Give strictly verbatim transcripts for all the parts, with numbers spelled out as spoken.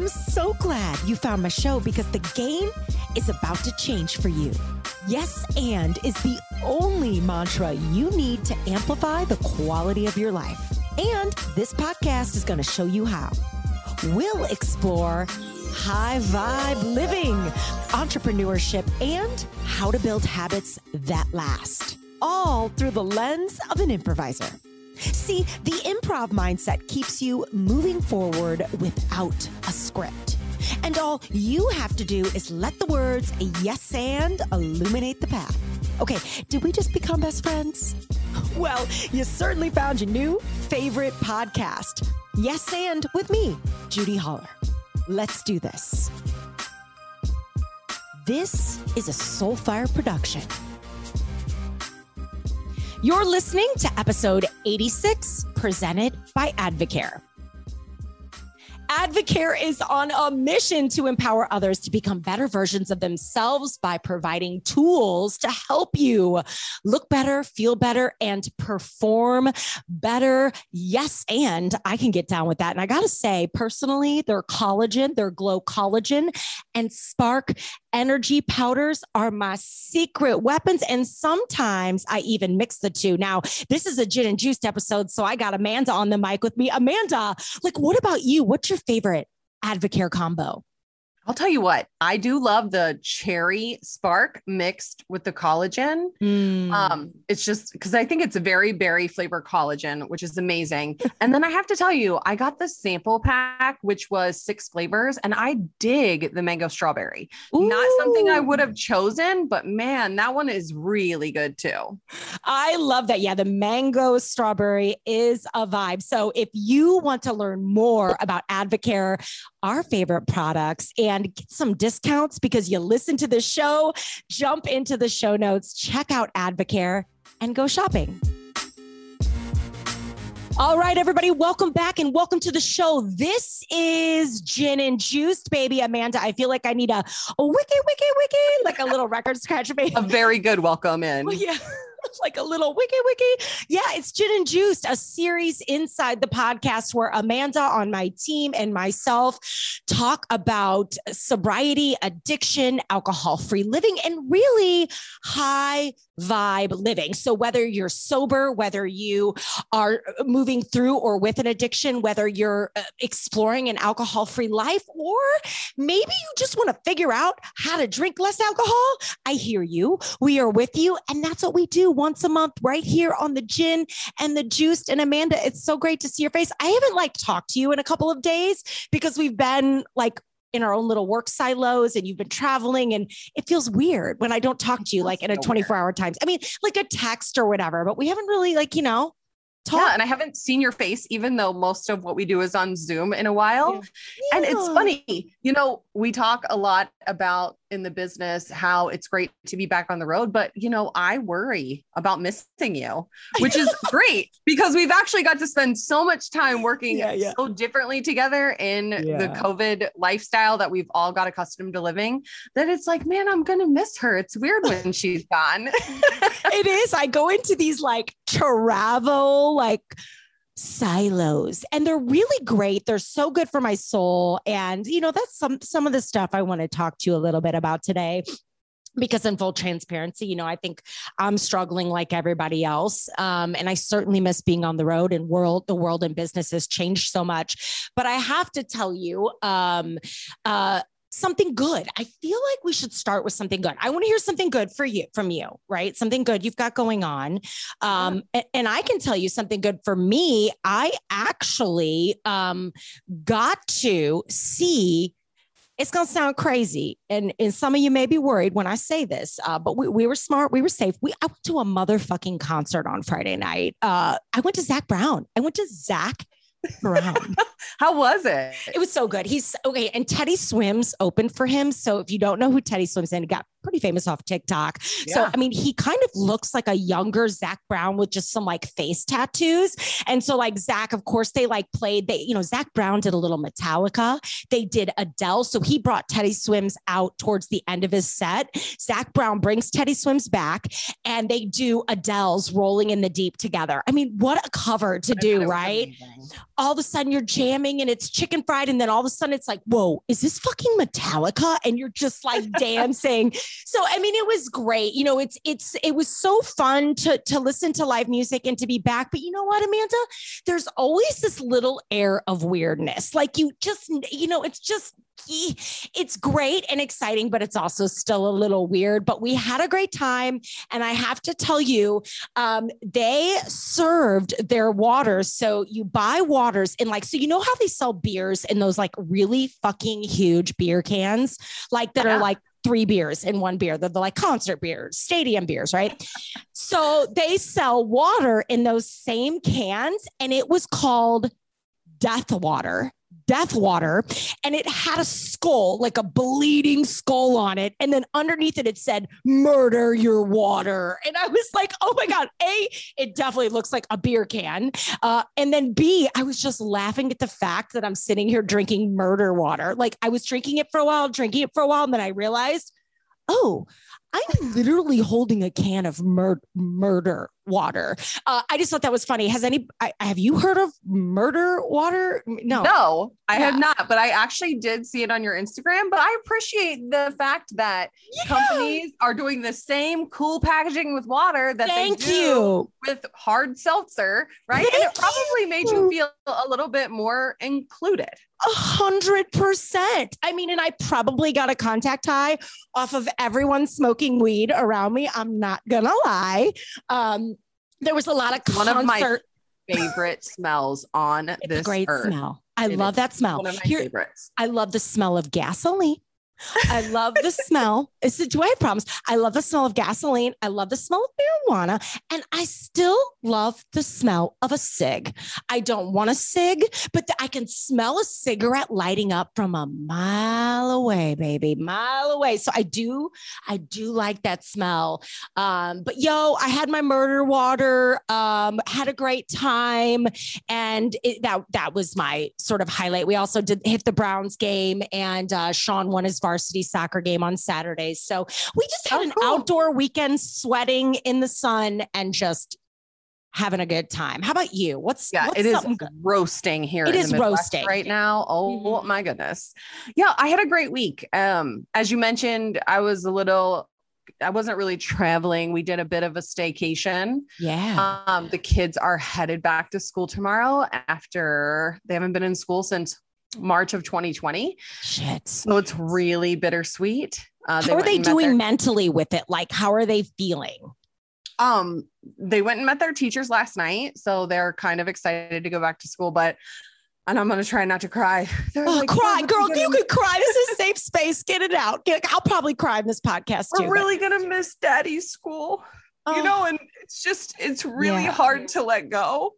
I'm so glad you found my show because the game is about to change for you. Yes, and is the only mantra you need to amplify the quality of your life. And this podcast is going to show you how. We'll explore high vibe living, entrepreneurship, and how to build habits that last, all through the lens of an improviser. See, the improv mindset keeps you moving forward without a script. And all you have to do is let the words yes and illuminate the path. Okay, did we just become best friends? Well, you certainly found your new favorite podcast, Yes and with me, Judy Holler. Let's do this. This is a Soulfire production. You're listening to episode eighty-six, presented by Advocare. Advocare is on a mission to empower others to become better versions of themselves by providing tools to help you look better, feel better, and perform better. Yes, and I can get down with that. And I got to say, personally, their collagen, their glow collagen and spark energy powders are my secret weapons. And sometimes I even mix the two. Now, this is a gin and juice episode, so I got Amanda on the mic with me. Amanda, like, what about you? What's your favorite Advocare combo? I'll tell you what, I do love the cherry spark mixed with the collagen. Mm. Um, it's just because I think it's a very berry flavor collagen, which is amazing. And then I have to tell you, I got the sample pack, which was six flavors, and I dig the mango strawberry. Ooh. Not something I would have chosen, but man, that one is really good too. I love that. Yeah, the mango strawberry is a vibe. So if you want to learn more about Advocare, our favorite products, and get some discounts because you listen to this show, jump into the show notes, check out Advocare, and go shopping. All right, everybody, welcome back and welcome to the show. This is Gin and Juiced, baby. Amanda, I feel like I need a, a wiki, wiki, wiki, like a little record scratch. Baby. A very good welcome in. Well, yeah. Like a little wiki wiki. Yeah, it's Gin and Juiced, a series inside the podcast where Amanda on my team and myself talk about sobriety, addiction, alcohol-free living, and really high vibe living. So whether you're sober, whether you are moving through or with an addiction, whether you're exploring an alcohol-free life, or maybe you just want to figure out how to drink less alcohol, I hear you. We are with you. And that's what we do once a month right here on the Gin and the Juiced. And Amanda, it's so great to see your face. I haven't like talked to you in a couple of days because we've been like in our own little work silos and you've been traveling, and it feels weird when I don't talk to you like in a twenty-four hour time. I mean, like a text or whatever, but we haven't really like, you know, talked. Yeah, and I haven't seen your face, even though most of what we do is on Zoom in a while. Yeah. And it's funny, you know, we talk a lot about in the business how it's great to be back on the road, but you know, I worry about missing you, which is great because we've actually got to spend so much time working yeah, yeah. so differently together in yeah. the COVID lifestyle that we've all got accustomed to living, that it's like, man, I'm going to miss her. It's weird when she's gone. It is. I go into these like travel, like silos, and they're really great. They're so good for my soul. And, you know, that's some, some of the stuff I want to talk to you a little bit about today, because in full transparency, you know, I think I'm struggling like everybody else. Um, and I certainly miss being on the road, and world, the world and business has changed so much, but I have to tell you, um, uh, something good. I feel like we should start with something good. I want to hear something good for you, from you, right? Something good you've got going on. Um, yeah. and, and I can tell you something good for me. I actually um, got to see, it's going to sound crazy, and, and some of you may be worried when I say this, uh, but we, we were smart. We were safe. We, I went to a motherfucking concert on Friday night. Uh, I went to Zac Brown. I went to Zac Brown. How was it? It was so good. He's okay. And Teddy Swims opened for him. So if you don't know who Teddy Swims is, got pretty famous off TikTok. Yeah. So, I mean, he kind of looks like a younger Zac Brown with just some like face tattoos. And so like Zac, of course, they like played, they, you know, Zac Brown did a little Metallica. They did Adele. So he brought Teddy Swims out towards the end of his set. Zac Brown brings Teddy Swims back and they do Adele's Rolling in the Deep together. I mean, what a cover to do, right? Amazing. All of a sudden you're jamming and it's chicken fried. And then all of a sudden it's like, whoa, is this fucking Metallica? And you're just like dancing. So, I mean, it was great. You know, it's, it's, it was so fun to, to listen to live music and to be back. But you know what, Amanda, there's always this little air of weirdness. Like you just, you know, it's just, it's great and exciting, but it's also still a little weird, but we had a great time. And I have to tell you, um, they served their waters. So you buy waters in like, so you know how they sell beers in those like really fucking huge beer cans, like that yeah. are like three beers in one beer. They're, they're like concert beers, stadium beers, right? So they sell water in those same cans and it was called death water. Death water, and it had a skull, like a bleeding skull on it. And then underneath it, it said, murder your water. And I was like, oh my God, A, it definitely looks like a beer can. Uh, and then B, I was just laughing at the fact that I'm sitting here drinking murder water. Like I was drinking it for a while, drinking it for a while. And then I realized, oh, I'm literally holding a can of mur- murder water. Uh, I just thought that was funny. Has any, I, have you heard of murder water? No, no, I yeah. have not, but I actually did see it on your Instagram, but I appreciate the fact that yeah. companies are doing the same cool packaging with water that Thank they do you. with hard seltzer, right? Thank and it probably you. made you feel a little bit more included. A hundred percent. I mean, and I probably got a contact high off of everyone smoking weed around me. I'm not gonna lie. Um, there was a lot of concert- one of my favorite smells on it's this a great earth. smell. I it love that smell. One of my Here, favorites. I love the smell of gasoline. I love the smell. It's the joy problems. I love the smell of gasoline. I love the smell of marijuana. And I still love the smell of a cig. I don't want a cig, but the, I can smell a cigarette lighting up from a mile away, baby, mile away. So I do, I do like that smell. Um, but yo, I had my murder water, um, had a great time. And it, that, that was my sort of highlight. We also did hit the Browns game and uh, Sean won his varsity soccer game on Saturdays. So we just had oh, an cool. outdoor weekend sweating in the sun and just having a good time. How about you? What's yeah, what's it is roasting here. It in is the roasting right now. Oh mm-hmm. my goodness. Yeah. I had a great week. Um, as you mentioned, I was a little, I wasn't really traveling. We did a bit of a staycation. Yeah. Um, the kids are headed back to school tomorrow after they haven't been in school since March of twenty twenty. Shit. So it's really bittersweet. Uh, how are they doing their- mentally with it? Like, how are they feeling? Um, they went and met their teachers last night, so they're kind of excited to go back to school, but, and I'm going to try not to cry. Oh, like, cry, oh, girl, you could cry. This is a safe space. Get it out. Get, I'll probably cry in this podcast too. We're really but- going to miss daddy's school, oh. you know, and it's just, it's really yeah. hard to let go.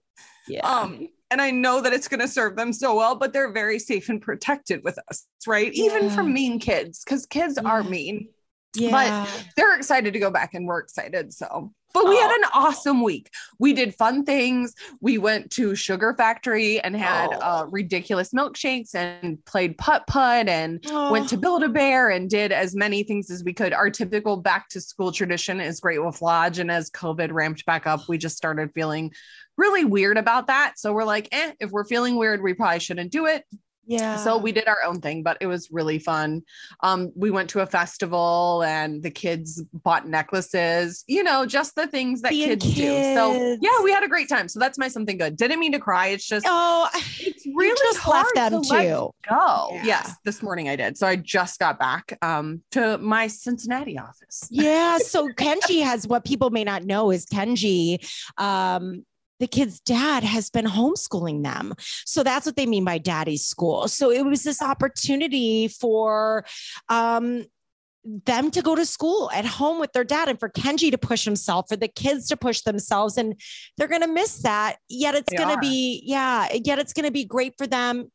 Yeah. Um, And I know that it's going to serve them so well, but they're very safe and protected with us, right? Yeah. Even from mean kids, because kids yeah. are mean, yeah. but they're excited to go back and we're excited. So, but we oh. had an awesome week. We did fun things. We went to Sugar Factory and had oh. uh, ridiculous milkshakes and played putt-putt and oh. went to Build-a-Bear and did as many things as we could. Our typical back to school tradition is Great Wolf Lodge. And as COVID ramped back up, we just started feeling really weird about that. So we're like, eh, if we're feeling weird, we probably shouldn't do it. Yeah. So we did our own thing, but it was really fun. Um, we went to a festival and the kids bought necklaces, you know, just the things that kids, kids do. So yeah, we had a great time. So that's my something good. Didn't mean to cry. It's just, oh, it's really just hard left them to too. Let go. Yeah. Yes. This morning I did. So I just got back um, to my Cincinnati office. Yeah. So Kenji has, what people may not know is Kenji, um, the kid's dad has been homeschooling them. So that's what they mean by daddy's school. So it was this opportunity for, um, them to go to school at home with their dad and for Kenji to push himself, for the kids to push themselves. And they're going to miss that. Yet it's going to be, yeah, yet it's going to be great for them.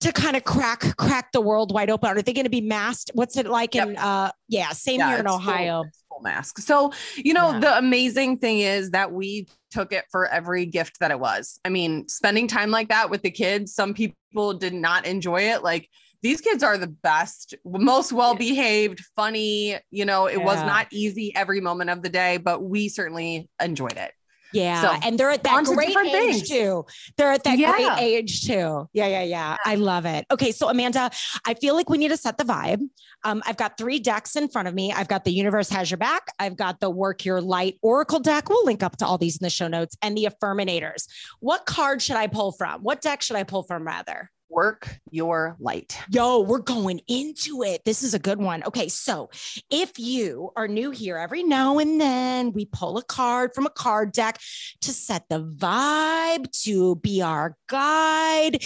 to kind of crack, crack the world wide open. Are they going to be masked? What's it like yep. in, uh, yeah, same yeah, here in Ohio. Full, full mask. So, you know, yeah. the amazing thing is that we took it for every gift that it was. I mean, spending time like that with the kids, some people did not enjoy it. Like, these kids are the best, most well-behaved, funny, you know, it yeah. was not easy every moment of the day, but we certainly enjoyed it. Yeah. So, and they're at that great age things. too. They're at that yeah. great age too. Yeah, yeah, yeah. I love it. Okay. So Amanda, I feel like we need to set the vibe. Um, I've got three decks in front of me. I've got the Universe Has Your Back. I've got the Work Your Light Oracle deck. We'll link up to all these in the show notes, and the Affirminators. What card should I pull from? What deck should I pull from rather? Work Your Light. Yo, we're going into it. This is a good one. Okay. So if you are new here, every now and then we pull a card from a card deck to set the vibe, to be our guide,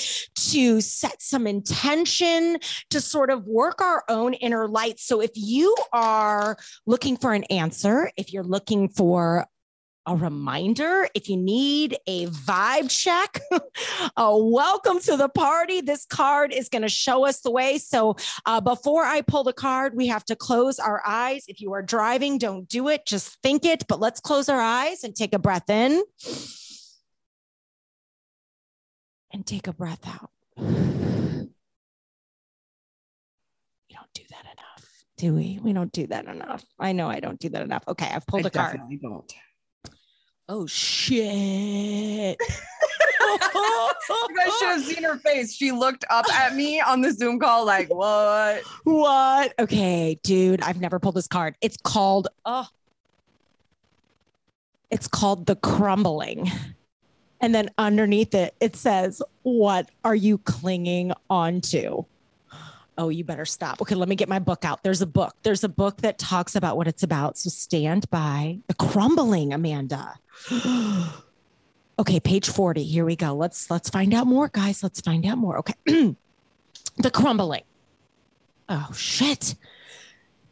to set some intention, to sort of work our own inner light. So if you are looking for an answer, if you're looking for a reminder, if you need a vibe check, a welcome to the party. This card is going to show us the way. So uh, before I pull the card, we have to close our eyes. If you are driving, don't do it. Just think it, but let's close our eyes and take a breath in and take a breath out. We don't do that enough, do we? We don't do that enough. I know I don't do that enough. Okay. I've pulled I a card. Definitely don't. Oh shit. You guys should have seen her face. She looked up at me on the Zoom call like, what? What? Okay, dude, I've never pulled this card. It's called, oh, it's called The Crumbling. And then underneath it, it says, what are you clinging onto? Oh, you better stop. Okay, let me get my book out. There's a book. There's a book that talks about what it's about. So stand by. The Crumbling, Amanda. Okay, page forty. Here we go. Let's let's find out more, guys. Let's find out more. Okay. The Crumbling. Oh, shit.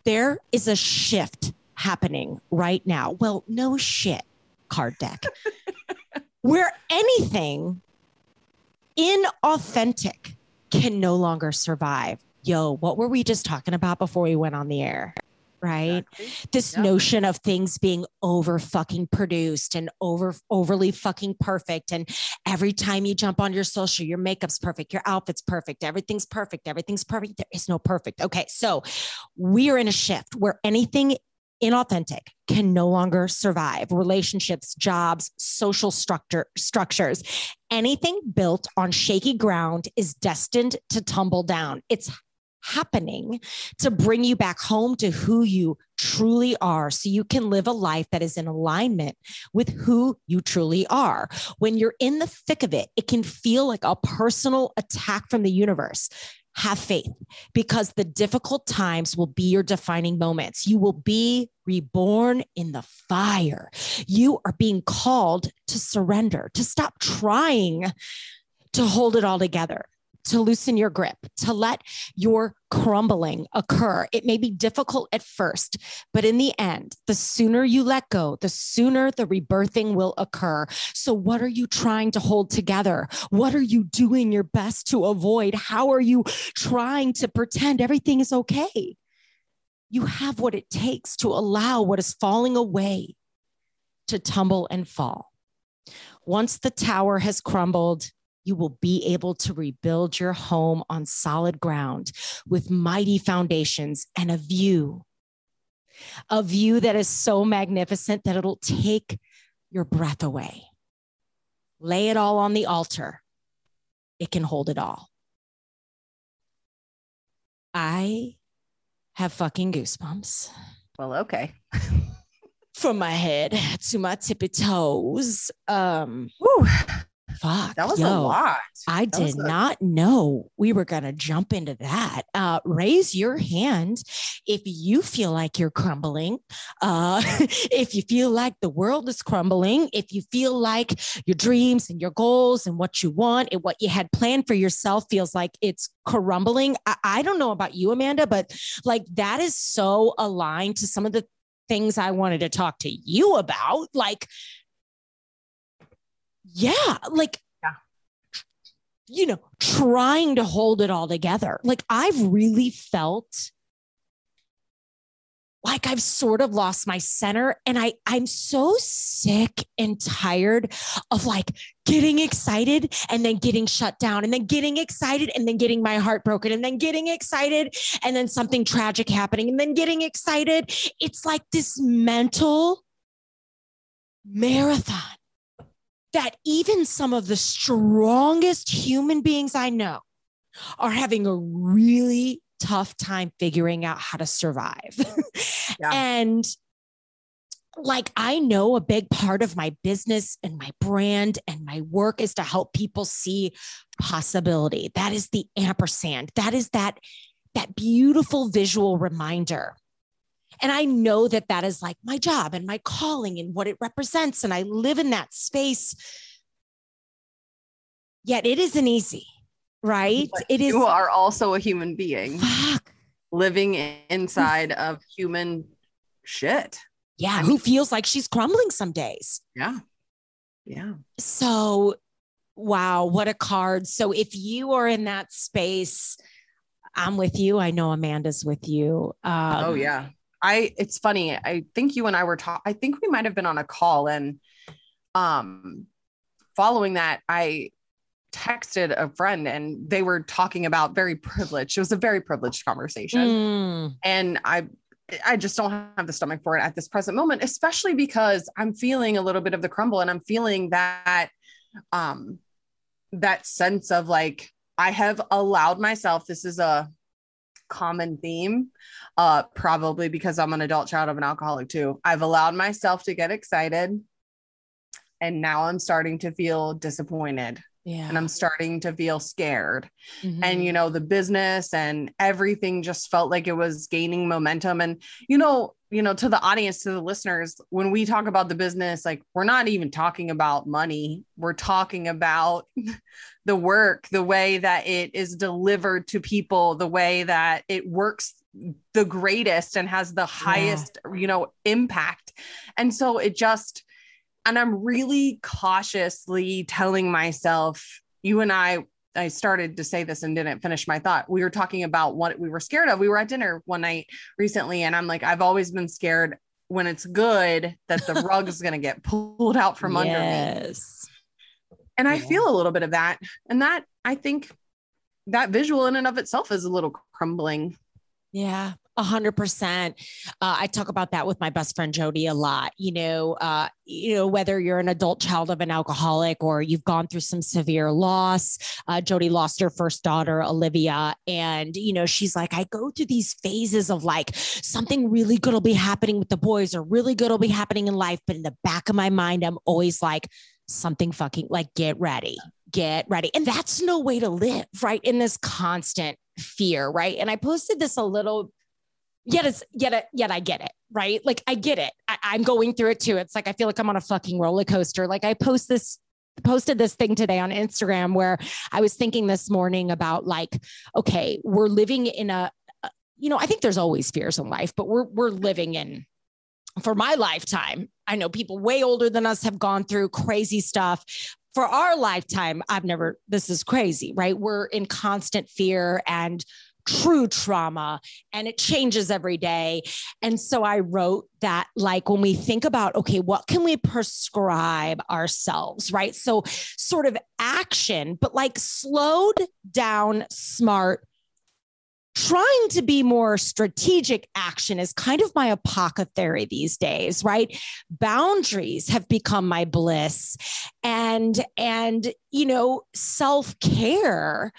There is a shift happening right now. Well, no shit, card deck. Where anything inauthentic can no longer survive. Yo, what were we just talking about before we went on the air? Right? Exactly. This yep. notion of things being over fucking produced and over overly fucking perfect. And every time you jump on your social, your makeup's perfect, your outfit's perfect, everything's perfect, everything's perfect. There is no perfect. Okay. So we're in a shift where anything inauthentic can no longer survive. Relationships, jobs, social structure structures, anything built on shaky ground is destined to tumble down. It's happening to bring you back home to who you truly are, so you can live a life that is in alignment with who you truly are. When you're in the thick of it, it can feel like a personal attack from the universe. Have faith, because the difficult times will be your defining moments. You will be reborn in the fire. You are being called to surrender, to stop trying to hold it all together, to loosen your grip, to let your crumbling occur. It may be difficult at first, but in the end, the sooner you let go, the sooner the rebirthing will occur. So what are you trying to hold together? What are you doing your best to avoid? How are you trying to pretend everything is okay? You have what it takes to allow what is falling away to tumble and fall. Once the tower has crumbled, you will be able to rebuild your home on solid ground with mighty foundations and a view, a view that is so magnificent that it'll take your breath away. Lay it all on the altar. It can hold it all. I have fucking goosebumps. Well, okay. From my head to my tippy toes. Um, Whew. Fuck, that was yo, a lot. I that did a- not know we were going to jump into that. Uh, raise your hand if you feel like you're crumbling, uh, if you feel like the world is crumbling, if you feel like your dreams and your goals and what you want and what you had planned for yourself feels like it's crumbling. I, I don't know about you, Amanda, but like that is so aligned to some of the things I wanted to talk to you about. Like, Yeah. Like, yeah. you know, trying to hold it all together. Like, I've really felt like I've sort of lost my center, and I, I'm so sick and tired of like getting excited and then getting shut down, and then getting excited and then getting my heart broken, and then getting excited and then something tragic happening, and then getting excited. It's like this mental marathon that even some of the strongest human beings I know are having a really tough time figuring out how to survive. Yeah. And like, I know a big part of my business and my brand and my work is to help people see possibility. That is the ampersand. That is that, that beautiful visual reminder. And I know that that is like my job and my calling and what it represents. And I live in that space. Yet it isn't easy. Right. But it is. You are also a human being. Fuck. Living inside of human shit. Yeah. I mean, who feels like she's crumbling some days. Yeah. Yeah. So, wow. What a card. So if you are in that space, I'm with you. I know Amanda's with you. Um, oh yeah. I, it's funny. I think you and I were talking, I think we might've been on a call, and um, following that, I texted a friend, and they were talking about very privileged. It was a very privileged conversation. Mm. And I, I just don't have the stomach for it at this present moment, especially because I'm feeling a little bit of the crumble, and I'm feeling that, um, that sense of like, I have allowed myself, this is a common theme, uh, probably because I'm an adult child of an alcoholic too. I've allowed myself to get excited, and now I'm starting to feel disappointed. Yeah. And I'm starting to feel scared. Mm-hmm. And, you know, the business and everything just felt like it was gaining momentum. And, you know, you know, to the audience, to the listeners, when we talk about the business, like, we're not even talking about money. We're talking about the work, the way that it is delivered to people, the way that it works the greatest and has the highest, yeah. you know, impact. And so it just, and I'm really cautiously telling myself, you and I, I started to say this and didn't finish my thought. We were talking about what we were scared of. We were at dinner one night recently, and I'm like, I've always been scared when it's good that the rug is going to get pulled out from yes. under me. And yeah. I feel a little bit of that. And that, I think that visual in and of itself is a little crumbling. Yeah. A hundred percent. Uh, I talk about that with my best friend, Jody, a lot, you know, uh, you know, whether you're an adult child of an alcoholic or you've gone through some severe loss. uh, Jody lost her first daughter, Olivia. And, you know, she's like, I go through these phases of like, something really good will be happening with the boys, or really good will be happening in life. But in the back of my mind, I'm always like, something fucking like, get ready, get ready. And that's no way to live, right? In this constant fear. Right. And I posted this a little Yet it's yet, yet I get it, right? Like, I get it. I, I'm going through it too. It's like, I feel like I'm on a fucking roller coaster. Like, I post this, posted this thing today on Instagram where I was thinking this morning about like, okay, we're living in a, you know, I think there's always fears in life, but we're, we're living in, for my lifetime, I know people way older than us have gone through crazy stuff. For our lifetime, I've never, this is crazy, right? We're in constant fear and true trauma, and it changes every day. And so I wrote that, like, when we think about, okay, what can we prescribe ourselves, right? So sort of action, but like slowed down, smart, trying to be more strategic action is kind of my apothecary these days, right? Boundaries have become my bliss, and, and, you know, self-care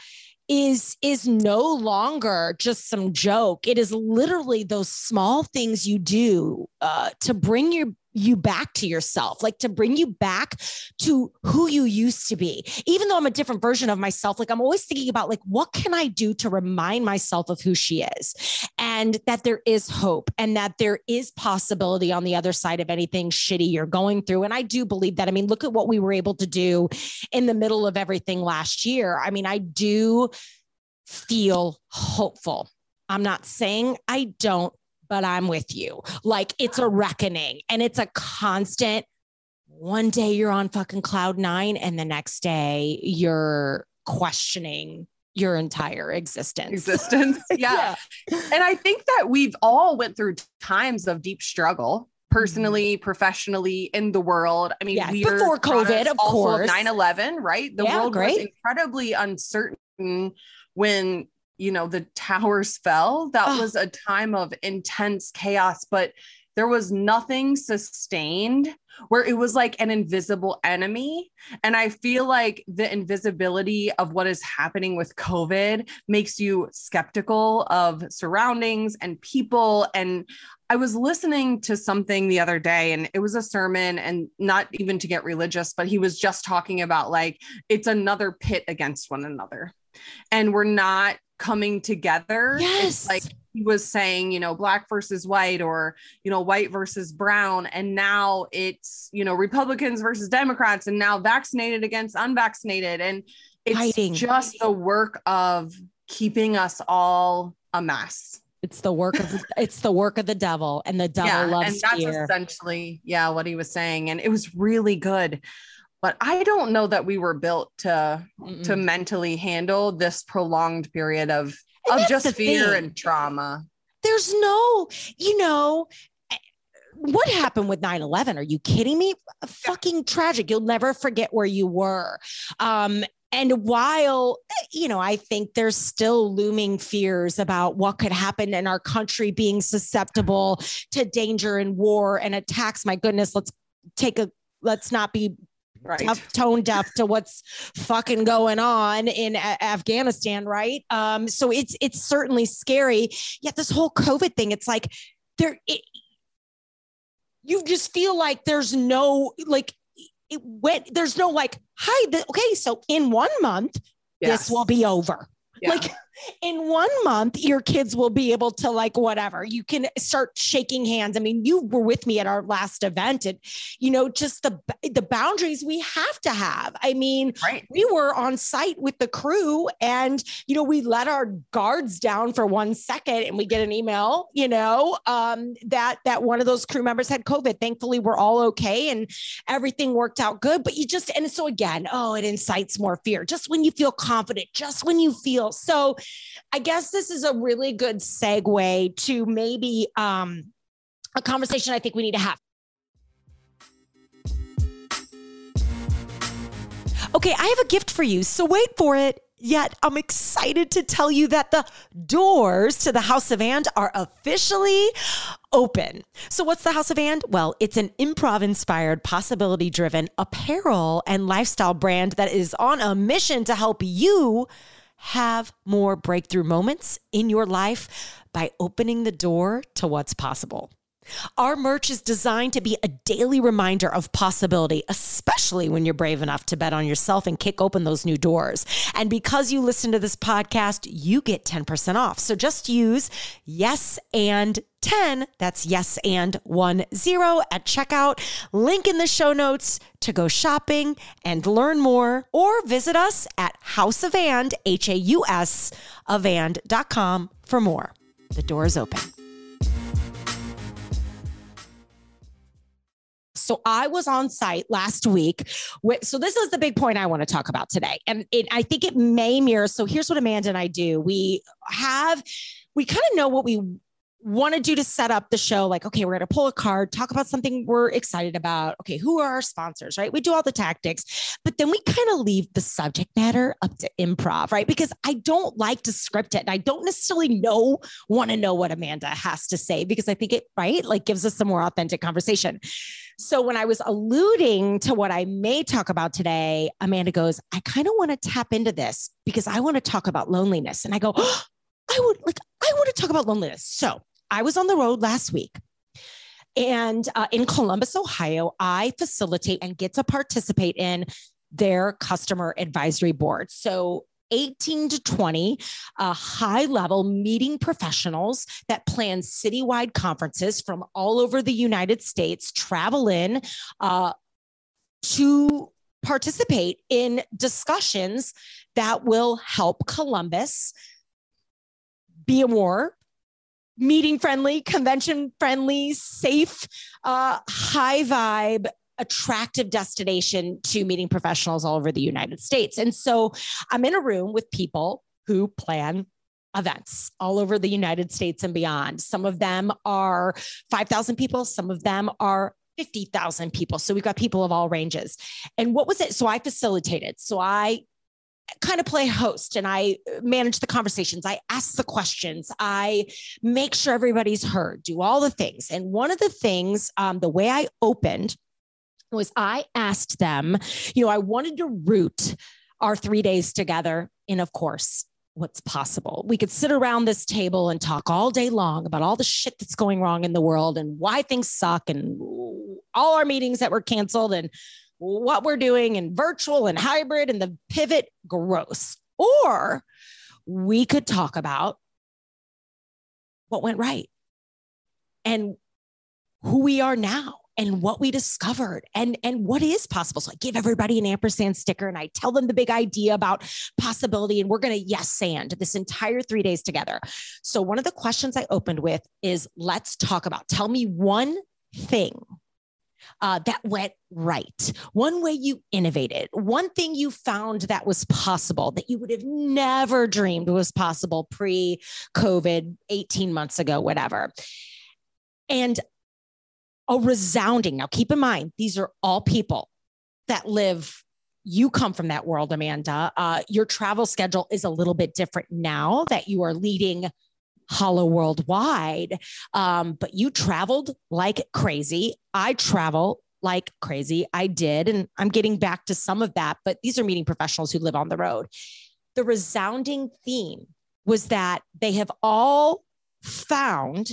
is, is no longer just some joke. It is literally those small things you do uh, to bring your, you back to yourself, like to bring you back to who you used to be. Even though I'm a different version of myself, like, I'm always thinking about like, what can I do to remind myself of who she is, and that there is hope, and that there is possibility on the other side of anything shitty you're going through. And I do believe that. I mean, look at what we were able to do in the middle of everything last year. I mean, I do feel hopeful. I'm not saying I don't, but I'm with you. Like, it's a reckoning, and it's a constant, one day you're on fucking cloud nine and the next day you're questioning your entire existence. Existence. Yeah. yeah. And I think that we've all went through times of deep struggle, personally, professionally, in the world. I mean, yeah, we before COVID, of course, nine eleven, right? The yeah, world great. was incredibly uncertain when, you know, the towers fell. That oh. was a time of intense chaos, but there was nothing sustained, where it was like an invisible enemy. And I feel like the invisibility of what is happening with COVID makes you skeptical of surroundings and people. And I was listening to something the other day, and it was a sermon, and not even to get religious, but he was just talking about like, it's another pit against one another. And we're not coming together. Yes. It's like, he was saying, you know, black versus white, or, you know, white versus brown. And now it's, you know, Republicans versus Democrats, and now vaccinated against unvaccinated. And it's Fighting. just the work of keeping us all a mess. It's the work of, the, it's the work of the devil, and the devil yeah, loves fear. And that's fear. essentially, yeah, what he was saying. And it was really good. But I don't know that we were built to, Mm-mm. to mentally handle this prolonged period of And of just fear thing. and trauma. There's no, you know, what happened with nine eleven? Are you kidding me? Yeah. Fucking tragic. You'll never forget where you were. Um, and while, you know, I think there's still looming fears about what could happen in our country being susceptible to danger and war and attacks. My goodness, let's take a, let's not be Right. Tough, tone deaf to what's fucking going on in a- Afghanistan, right? Um, so it's it's certainly scary. Yet this whole COVID thing, it's like there, it, you just feel like there's no like it went. There's no like hi. The, okay, so in one month yes. this will be over. Yeah. Like in one month, your kids will be able to like, whatever, you can start shaking hands. I mean, you were with me at our last event, and, you know, just the, the boundaries we have to have. I mean, right. we were on site with the crew, and, you know, we let our guards down for one second, and we get an email, you know, um, that, that one of those crew members had COVID. Thankfully we're all okay, and everything worked out good, but you just, and so again, oh, it incites more fear just when you feel confident, just when you feel so. I guess this is a really good segue to maybe um, a conversation I think we need to have. Okay, I have a gift for you, so wait for it. Yet I'm excited to tell you that the doors to the Haus of And are officially open. So what's the Haus of And? Well, it's an improv-inspired, possibility-driven apparel and lifestyle brand that is on a mission to help you have more breakthrough moments in your life by opening the door to what's possible. Our merch is designed to be a daily reminder of possibility, especially when you're brave enough to bet on yourself and kick open those new doors. And because you listen to this podcast, you get ten percent off. So just use yes and ten, that's yes and one zero at checkout. Link in the show notes to go shopping and learn more, or visit us at Haus of And, H A U S of and dot com for more. The door is open. So I was on site last week. With, so this is the big point I want to talk about today. And it, I think it may mirror. So here's what Amanda and I do. We have, we kind of know what we want to do to set up the show. Like, okay, we're going to pull a card, talk about something we're excited about. Okay. Who are our sponsors, right? We do all the tactics, but then we kind of leave the subject matter up to improv, right? Because I don't like to script it, and I don't necessarily know, want to know what Amanda has to say, because I think it, right, like gives us some more authentic conversation. So when I was alluding to what I may talk about today, Amanda goes, I kind of want to tap into this because I want to talk about loneliness. And I go, oh, I would like, I want to talk about loneliness. So I was on the road last week, and uh, in Columbus, Ohio, I facilitate and get to participate in their customer advisory board. So eighteen to twenty uh, high-level meeting professionals that plan citywide conferences from all over the United States travel in uh, to participate in discussions that will help Columbus be a more meeting-friendly, convention-friendly, safe, uh, high-vibe attractive destination to meeting professionals all over the United States. And so I'm in a room with people who plan events all over the United States and beyond. Some of them are five thousand people. Some of them are fifty thousand people. So we've got people of all ranges. And what was it? So I facilitated. So I kind of play host and I manage the conversations. I ask the questions. I make sure everybody's heard, do all the things. And one of the things, um, the way I opened was I asked them, you know, I wanted to root our three days together in, of course, what's possible. We could sit around this table and talk all day long about all the shit that's going wrong in the world and why things suck and all our meetings that were canceled and what we're doing and virtual and hybrid and the pivot, gross. Or we could talk about what went right and who we are now and what we discovered and, and what is possible. So I give everybody an ampersand sticker and I tell them the big idea about possibility and we're going to yes and this entire three days together. So one of the questions I opened with is, let's talk about, tell me one thing uh, that went right. One way you innovated, one thing you found that was possible that you would have never dreamed was possible pre-COVID, eighteen months ago, whatever. And a resounding, now keep in mind, these are all people that live, you come from that world, Amanda. Uh, your travel schedule is a little bit different now that you are leading Hollow worldwide, um, but you traveled like crazy. I travel like crazy. I did, and I'm getting back to some of that, but these are meeting professionals who live on the road. The resounding theme was that they have all found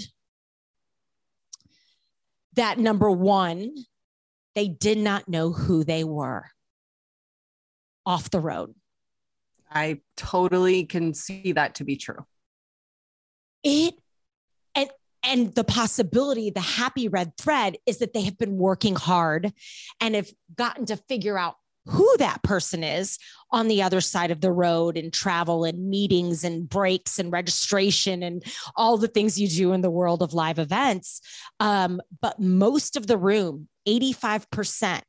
that number one, they did not know who they were off the road. I totally can see that to be true. It, and, and the possibility, the happy red thread is that they have been working hard and have gotten to figure out who that person is on the other side of the road and travel and meetings and breaks and registration and all the things you do in the world of live events. Um, but most of the room, eighty-five percent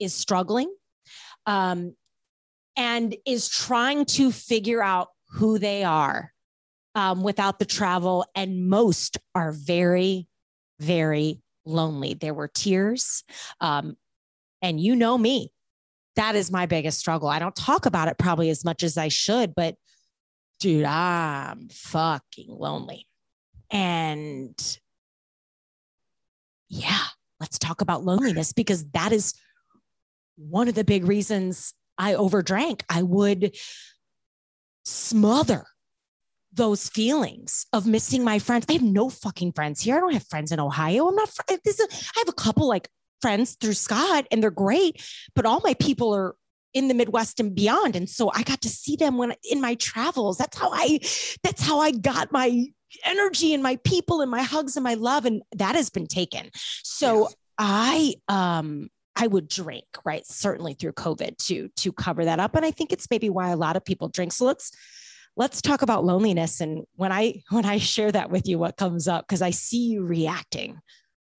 is struggling, um, and is trying to figure out who they are Um, without the travel. And most are very, very lonely. There were tears. Um, and you know me, that is my biggest struggle. I don't talk about it probably as much as I should, but dude, I'm fucking lonely. And yeah, let's talk about loneliness because that is one of the big reasons I overdrank. I would smother those feelings of missing my friends. I have no fucking friends here. I don't have friends in Ohio. I'm not, fr- this is, I have a couple like friends through Scott and they're great, but all my people are in the Midwest and beyond. And so I got to see them when in my travels. That's how I, that's how I got my energy and my people and my hugs and my love. And that has been taken. So yes. I, um, I would drink, right? Certainly through COVID to, to cover that up. And I think it's maybe why a lot of people drink. So let's, Let's talk about loneliness. And when I, when I share that with you, what comes up? Cause I see you reacting.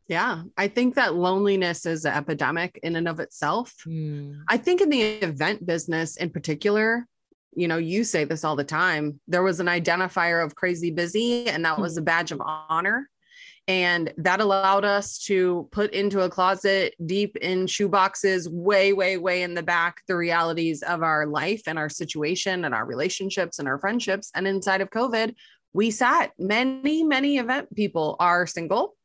Yeah. I think that loneliness is an epidemic in and of itself. Mm. I think in the event business in particular, you know, you say this all the time, there was an identifier of crazy busy and that was a badge of honor. And that allowed us to put into a closet deep in shoeboxes, way, way, way in the back, the realities of our life and our situation and our relationships and our friendships. And inside of COVID, we sat many, many event people are single.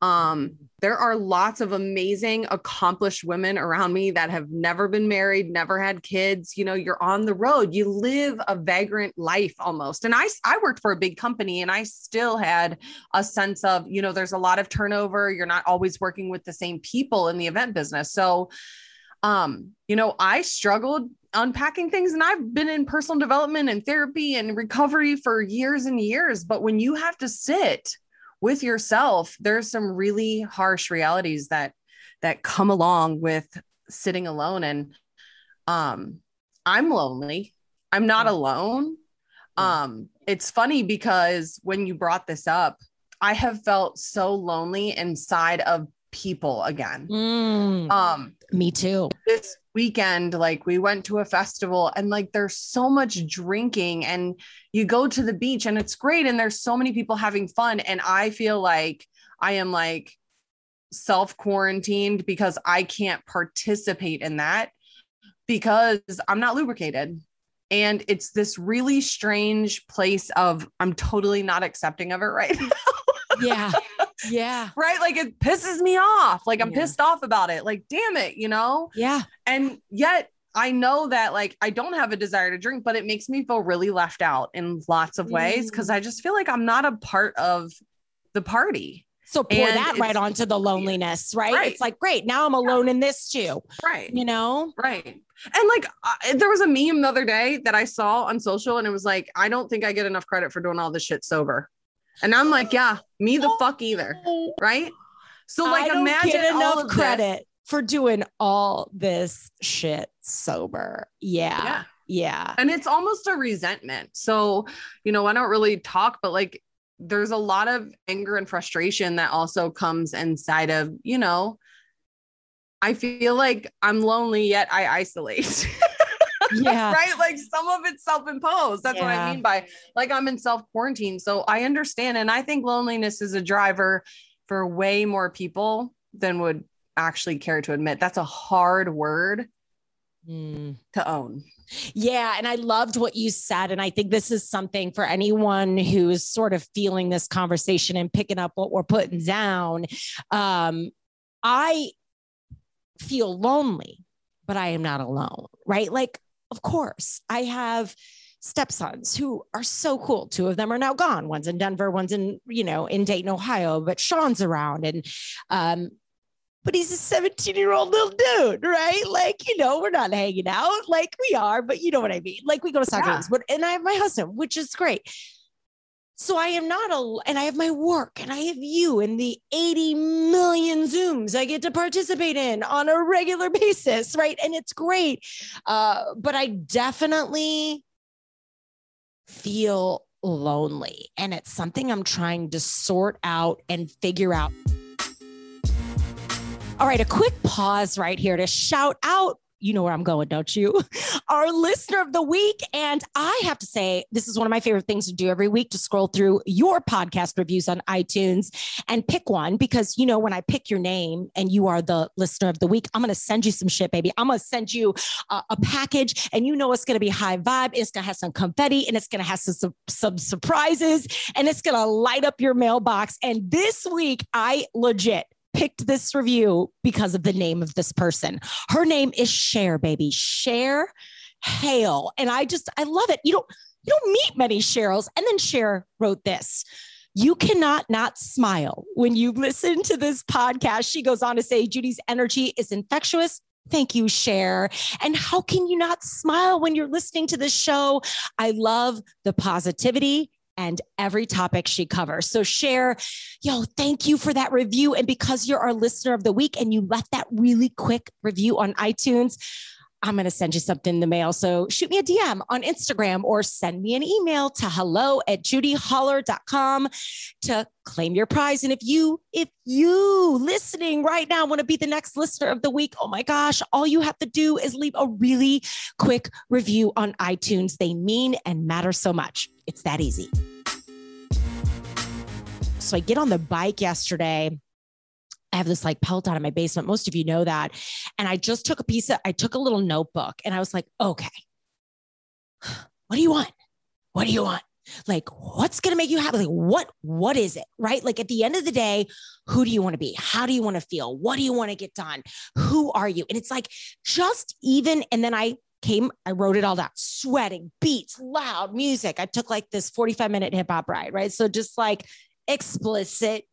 Um, there are lots of amazing, accomplished women around me that have never been married, never had kids. You know, you're on the road, you live a vagrant life almost. And I, I worked for a big company and I still had a sense of, you know, there's a lot of turnover. You're not always working with the same people in the event business. So, um, you know, I struggled unpacking things and I've been in personal development and therapy and recovery for years and years. But when you have to sit with yourself, there's some really harsh realities that, that come along with sitting alone. And, um, I'm lonely. I'm not alone. Um, it's funny because when you brought this up, I have felt so lonely inside of people again. Mm, um, me too. This weekend, like, we went to a festival and like there's so much drinking, and you go to the beach and it's great, and there's so many people having fun, and I feel like I am like self-quarantined because I can't participate in that because I'm not lubricated. And it's this really strange place of I'm totally not accepting of it right now. Yeah. Yeah. Right. Like, it pisses me off. Like, I'm yeah. pissed off about it. Like, damn it, you know? Yeah. And yet I know that like, I don't have a desire to drink, but it makes me feel really left out in lots of ways. Mm. Cause I just feel like I'm not a part of the party. So pour and that right onto the loneliness, right? right? It's like, great. Now I'm alone yeah. in this too. Right. You know? Right. And like, uh, there was a meme the other day that I saw on social, and it was like, I don't think I get enough credit for doing all this shit sober. And I'm like, yeah, me the fuck either. Right. So like, I don't imagine get enough all of credit this. for doing all this shit sober. Yeah. Yeah. Yeah. And it's almost a resentment. So, you know, I don't really talk, but like, there's a lot of anger and frustration that also comes inside of, you know, I feel like I'm lonely, yet I isolate. Yeah. Right. Like, some of it's self-imposed. That's yeah. what I mean by like, I'm in self-quarantine. So I understand. And I think loneliness is a driver for way more people than would actually care to admit. That's a hard word mm. to own. Yeah. And I loved what you said. And I think this is something for anyone who is sort of feeling this conversation and picking up what we're putting down. Um, I feel lonely, but I am not alone. Right. Like, of course, I have stepsons who are so cool. Two of them are now gone. One's in Denver, one's in, you know, in Dayton, Ohio, but Sean's around. And, um, but he's a seventeen year old little dude, right? Like, you know, we're not hanging out like we are, but you know what I mean? Like, we go to soccer yeah. games, but, and I have my husband, which is great. So I am not, a, and I have my work, and I have you, and the eighty million Zooms I get to participate in on a regular basis. Right. And it's great. Uh, but I definitely feel lonely, and it's something I'm trying to sort out and figure out. All right. A quick pause right here to shout out, you know where I'm going, don't you? Our listener of the week. And I have to say, this is one of my favorite things to do every week, to scroll through your podcast reviews on iTunes and pick one, because, you know, when I pick your name and you are the listener of the week, I'm going to send you some shit, baby. I'm going to send you uh, a package, and you know, it's going to be high vibe. It's going to have some confetti, and it's going to have some, some, some surprises, and it's going to light up your mailbox. And this week I legit picked this review because of the name of this person. Her name is Cher, baby. Cher Hale. And I just, I love it. You don't, you don't meet many Cheryls. And then Cher wrote this. You cannot not smile when you listen to this podcast. She goes on to say, Judy's energy is infectious. Thank you, Cher. And how can you not smile when you're listening to this show? I love the positivity and every topic she covers. So Cher, yo, thank you for that review. And because you're our listener of the week and you left that really quick review on iTunes, I'm going to send you something in the mail. So shoot me a D M on Instagram or send me an email to hello at judy holler dot com to claim your prize. And if you, if you listening right now want to be the next listener of the week, oh my gosh, all you have to do is leave a really quick review on iTunes. They mean and matter so much. It's that easy. So I get on the bike yesterday. I have this like Peloton in my basement. Most of you know that. And I just took a piece of, I took a little notebook, and I was like, okay, what do you want? What do you want? Like, what's going to make you happy? Like, what, what is it? Right? Like, at the end of the day, who do you want to be? How do you want to feel? What do you want to get done? Who are you? And it's like, just even, and then I came, I wrote it all down, sweating, beats, loud music. I took like this forty-five minute hip hop ride. Right. So just like explicit,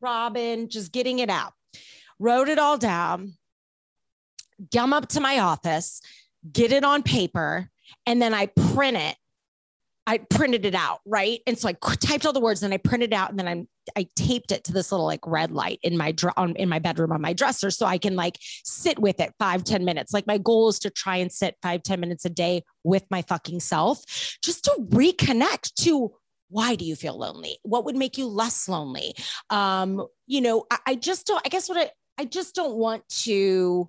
Robin, just getting it out, wrote it all down, come up to my office, get it on paper. And then I print it. I printed it out. Right. And so I typed all the words and I printed it out, and then I'm, I taped it to this little like red light in my dr- on, in my bedroom on my dresser. So I can like sit with it five, ten minutes. Like, my goal is to try and sit five, ten minutes a day with my fucking self, just to reconnect to, why do you feel lonely? What would make you less lonely? Um, you know, I, I just don't, I guess what I, I just don't want to,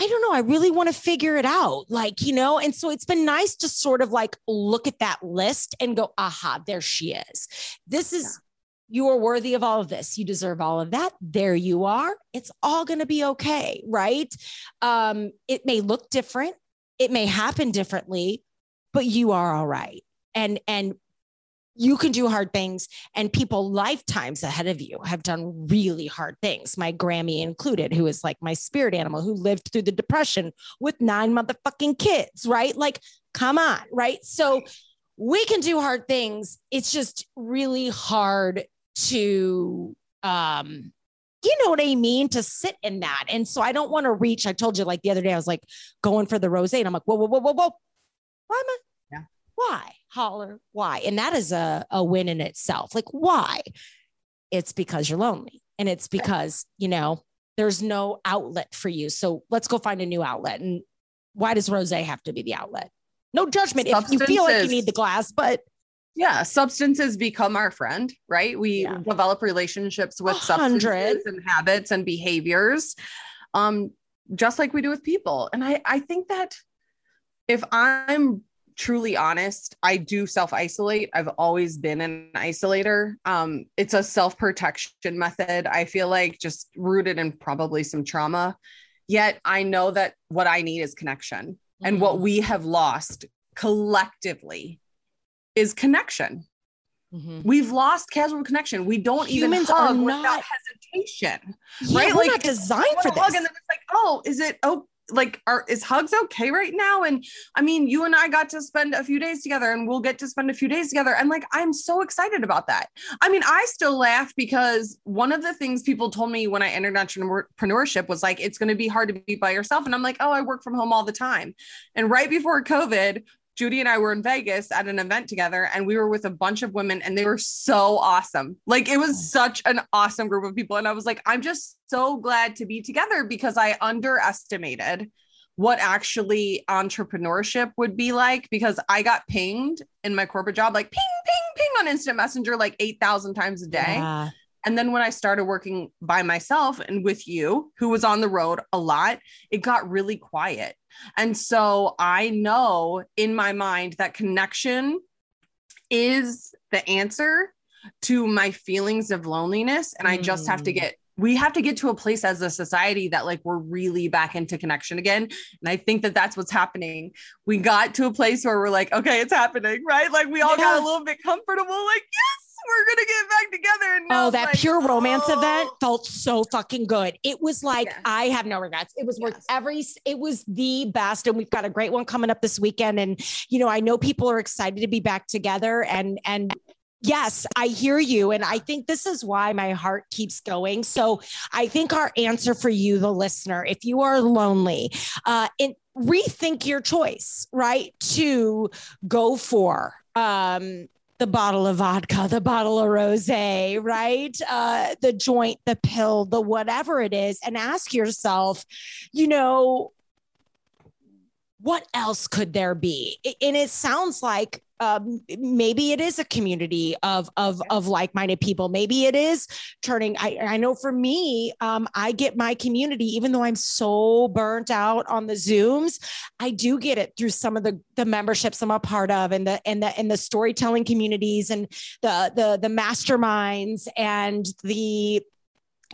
I don't know. I really want to figure it out. Like, you know, and so it's been nice to sort of like, look at that list and go, aha, there she is. This is, yeah. You are worthy of all of this. You deserve all of that. There you are. It's all going to be okay. Right. Um, it may look different. It may happen differently, but you are all right. And, and you can do hard things, and people lifetimes ahead of you have done really hard things. My Grammy included, who is like my spirit animal, who lived through the Depression with nine motherfucking kids, right? Like, come on. Right. So we can do hard things. It's just really hard to, um, you know what I mean? To sit in that. And so I don't want to reach. I told you, like, the other day, I was like going for the rosé, and I'm like, whoa, whoa, whoa, whoa, whoa. Why am I? Yeah. Why? Holler, why? And that is a, a win in itself. Like, why? It's because you're lonely, and it's because, you know, there's no outlet for you. So let's go find a new outlet. And why does rosé have to be the outlet? No judgment if you feel like you need the glass, but yeah, substances become our friend, right? We yeah. develop relationships with one hundred substances and habits and behaviors, um, just like we do with people. And I, I think that if I'm truly honest, I do self-isolate. I've always been an isolator. Um, it's a self-protection method. I feel like just rooted in probably some trauma, yet I know that what I need is connection, mm-hmm. and what we have lost collectively is connection. Mm-hmm. We've lost casual connection. We don't Humans even hug without not... hesitation, yeah, right? We're like, not designed for this. Hug, and then it's like, oh, is it okay? Like, are, is hugs okay right now? And I mean, you and I got to spend a few days together, and we'll get to spend a few days together. And like, I'm so excited about that. I mean, I still laugh because one of the things people told me when I entered entrepreneurship was like, it's going to be hard to be by yourself. And I'm like, oh, I work from home all the time. And right before COVID, Judy and I were in Vegas at an event together, and we were with a bunch of women, and they were so awesome. Like, it was such an awesome group of people. And I was like, I'm just so glad to be together, because I underestimated what actually entrepreneurship would be like, because I got pinged in my corporate job, like ping, ping, ping on instant messenger, like eight thousand times a day. Yeah. And then when I started working by myself and with you, who was on the road a lot, it got really quiet. And so I know in my mind that connection is the answer to my feelings of loneliness. And I just have to get, we have to get to a place as a society that like, we're really back into connection again. And I think that that's what's happening. We got to a place where we're like, okay, it's happening, right? Like we all yeah. got a little bit comfortable, like, yes, we're going to get back together. And oh, that like, pure romance oh. event felt so fucking good. It was like, yeah. I have no regrets. It was worth yes. every, it was the best. And we've got a great one coming up this weekend. And, you know, I know people are excited to be back together, and, and yes, I hear you. And I think this is why my heart keeps going. So I think our answer for you, the listener, if you are lonely, uh, and rethink your choice, right? To go for, um, the bottle of vodka, the bottle of rosé, right? Uh, the joint, the pill, the whatever it is, and ask yourself, you know, what else could there be? And it sounds like um, maybe it is a community of of of like-minded people. Maybe it is turning. I, I know for me, um, I get my community, even though I'm so burnt out on the Zooms. I do get it through some of the the memberships I'm a part of, and the and the and the storytelling communities, and the the the masterminds, and the.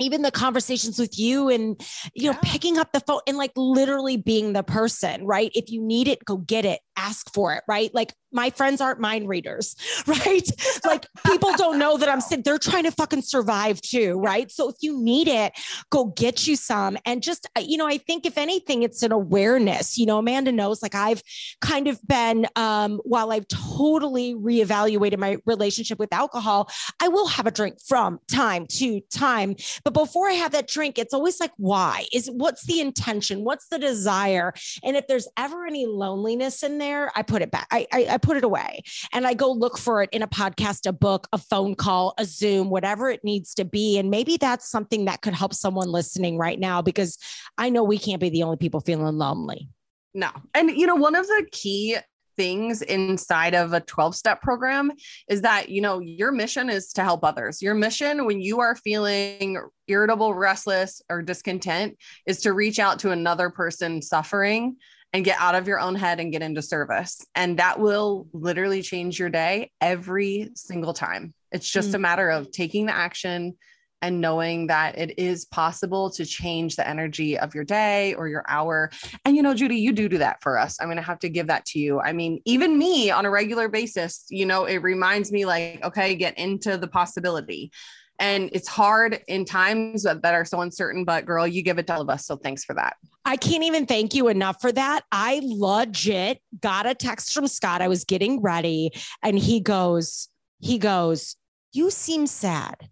Even the conversations with you, and, you know, yeah. picking up the phone and like literally being the person, right? If you need it, go get it, ask for it, right? Like my friends aren't mind readers, right? Like people don't know that I'm sitting, they're trying to fucking survive too, right? So if you need it, go get you some. And just, you know, I think if anything, it's an awareness, you know, Amanda knows, like I've kind of been, um, while I've totally reevaluated my relationship with alcohol, I will have a drink from time to time. But before I have that drink, it's always like, why? Is what's the intention? What's the desire? And if there's ever any loneliness in there, I put it back. I, I, I put it away, and I go look for it in a podcast, a book, a phone call, a Zoom, whatever it needs to be. And maybe that's something that could help someone listening right now, because I know we can't be the only people feeling lonely. No. And you know, one of the key things inside of a twelve-step program is that, you know, your mission is to help others. Your mission when you are feeling irritable, restless, or discontent is to reach out to another person suffering and get out of your own head and get into service. And that will literally change your day every single time. It's just mm-hmm. a matter of taking the action and knowing that it is possible to change the energy of your day or your hour. And, you know, Judy, you do do that for us. I'm going to have to give that to you. I mean, even me on a regular basis, you know, it reminds me like, okay, get into the possibility. And it's hard in times that are so uncertain, but girl, you give it to all of us. So thanks for that. I can't even thank you enough for that. I legit got a text from Scott. I was getting ready and he goes, he goes, you seem sad.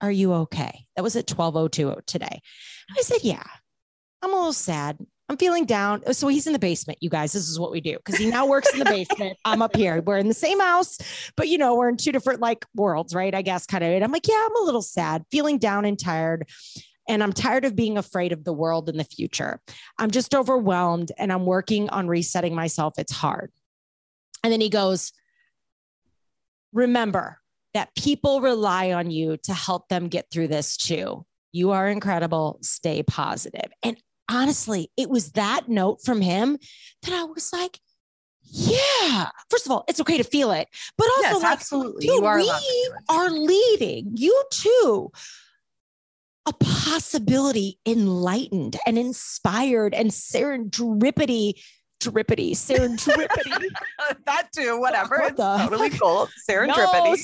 Are you okay? That was at twelve oh two today. I said, yeah, I'm a little sad. I'm feeling down. So he's in the basement, you guys. This is what we do because he now works in the basement. I'm up here. We're in the same house, but you know, we're in two different like worlds, right? I guess kind of. And I'm like, yeah, I'm a little sad, feeling down and tired. And I'm tired of being afraid of the world in the future. I'm just overwhelmed and I'm working on resetting myself. It's hard. And then he goes, remember that people rely on you to help them get through this too. You are incredible. Stay positive. And honestly, it was that note from him that I was like, yeah, first of all, it's okay to feel it, but also yes, like, absolutely. Dude, you are we are leading you to a possibility enlightened and inspired and serendipity Serendipity, serendipity. That too, whatever. What it's totally cool. Serendipity. No,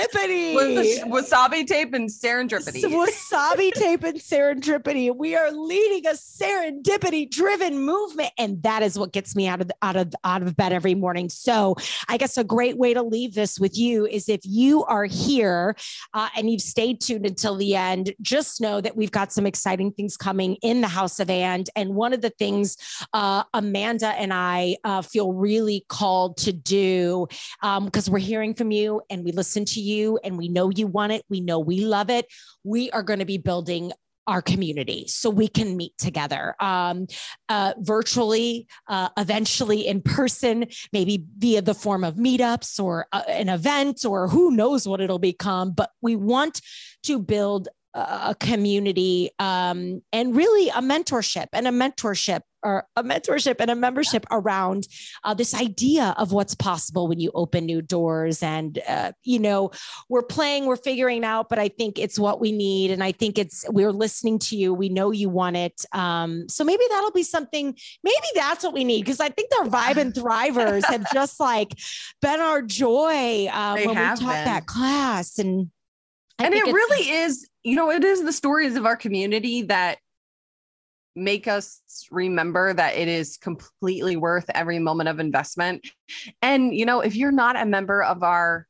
serendipity. With wasabi tape and serendipity. Wasabi tape and serendipity. We are leading a serendipity-driven movement, and that is what gets me out of out of out of bed every morning. So, I guess a great way to leave this with you is if you are here uh, and you've stayed tuned until the end, just know that we've got some exciting things coming in the Haus of And, and one of the things, uh, Amanda. Amanda and I uh, feel really called to do because um, we're hearing from you and we listen to you and we know you want it. We know we love it. We are going to be building our community so we can meet together um, uh, virtually, uh, eventually in person, maybe via the form of meetups or uh, an event or who knows what it'll become. But we want to build a community um, and really a mentorship and a mentorship or a mentorship and a membership around uh, this idea of what's possible when you open new doors. And, uh, you know, we're playing, we're figuring out, but I think it's what we need. And I think it's, we're listening to you. We know you want it. Um, so maybe that'll be something, maybe that's what we need. Cause I think our Vibe and Thrivers have just like been our joy uh, when we taught been. that class. And, I and it really is, you know, it is the stories of our community that make us remember that it is completely worth every moment of investment. And, you know, if you're not a member of our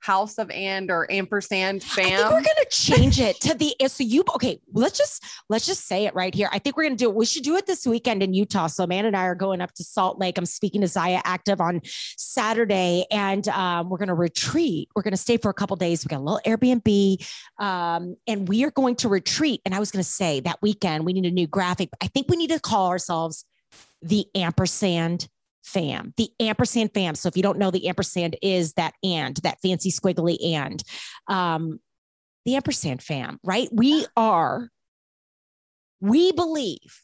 Haus of And or ampersand fam, I think we're going to change it to the, so you, okay, let's just, let's just say it right here. I think we're going to do it. We should do it this weekend in Utah. So Amanda and I are going up to Salt Lake. I'm speaking to Zaya Active on Saturday and um, we're going to retreat. We're going to stay for a couple of days. We got a little Airbnb um, and we are going to retreat. And I was going to say that weekend, we need a new graphic. I think we need to call ourselves the ampersand fam, the ampersand fam. So if you don't know, the ampersand is that and, that fancy squiggly and, um, the ampersand fam, right? We are, we believe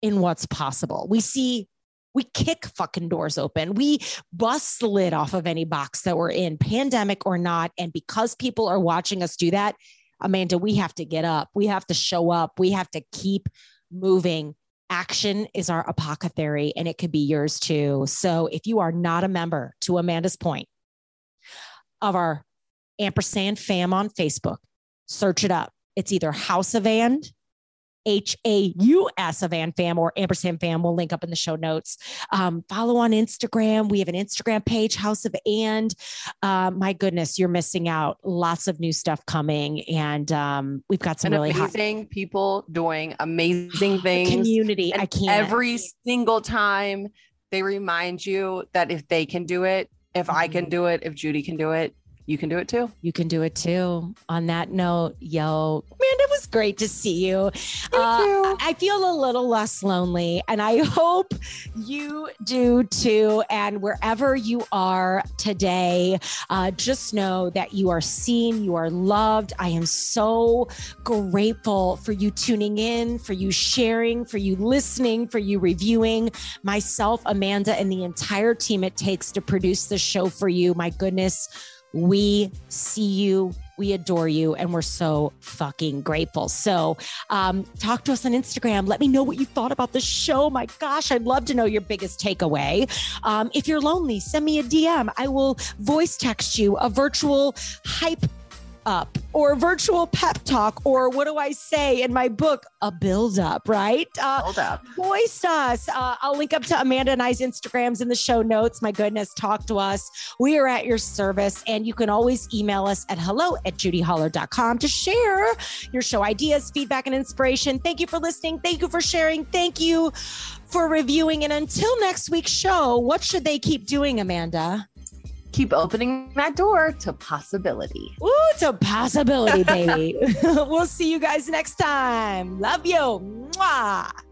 in what's possible. We see, we kick fucking doors open. We bust the lid off of any box that we're in, pandemic or not. And because people are watching us do that, Amanda, we have to get up. We have to show up. We have to keep moving. Action is our apothecary and it could be yours too. So if you are not a member, to Amanda's point, of our ampersand fam on Facebook, search it up. It's either Haus of And, H A U S of And fam or ampersand fam. We'll link up in the show notes. Um, follow on Instagram. We have an Instagram page, Haus of And. Uh, my goodness, you're missing out. Lots of new stuff coming. And um, we've got some and really amazing hot- people doing amazing things. Community. And I can't. Every single time they remind you that if they can do it, if mm-hmm. I can do it, if Judy can do it, You can do it too. You can do it too. On that note, yo, Amanda, it was great to see you. Thank uh, you. I feel a little less lonely, and I hope you do too. And wherever you are today, uh, just know that you are seen, you are loved. I am so grateful for you tuning in, for you sharing, for you listening, for you reviewing. Myself, Amanda, and the entire team it takes to produce this show for you. My goodness. We see you, we adore you, and we're so fucking grateful. So um, talk to us on Instagram. Let me know what you thought about the show. My gosh, I'd love to know your biggest takeaway. Um, if you're lonely, send me a D M. I will voice text you a virtual hype up or virtual pep talk, or what do I say in my book? A build up, right? Uh, build up. Voice us. Uh, I'll link up to Amanda and I's Instagrams in the show notes. My goodness, talk to us. We are at your service, and you can always email us at hello at judy holler dot com to share your show ideas, feedback, and inspiration. Thank you for listening. Thank you for sharing. Thank you for reviewing. And until next week's show, what should they keep doing, Amanda? Keep opening that door to possibility. Ooh, to possibility, baby. We'll see you guys next time. Love you. Mwah.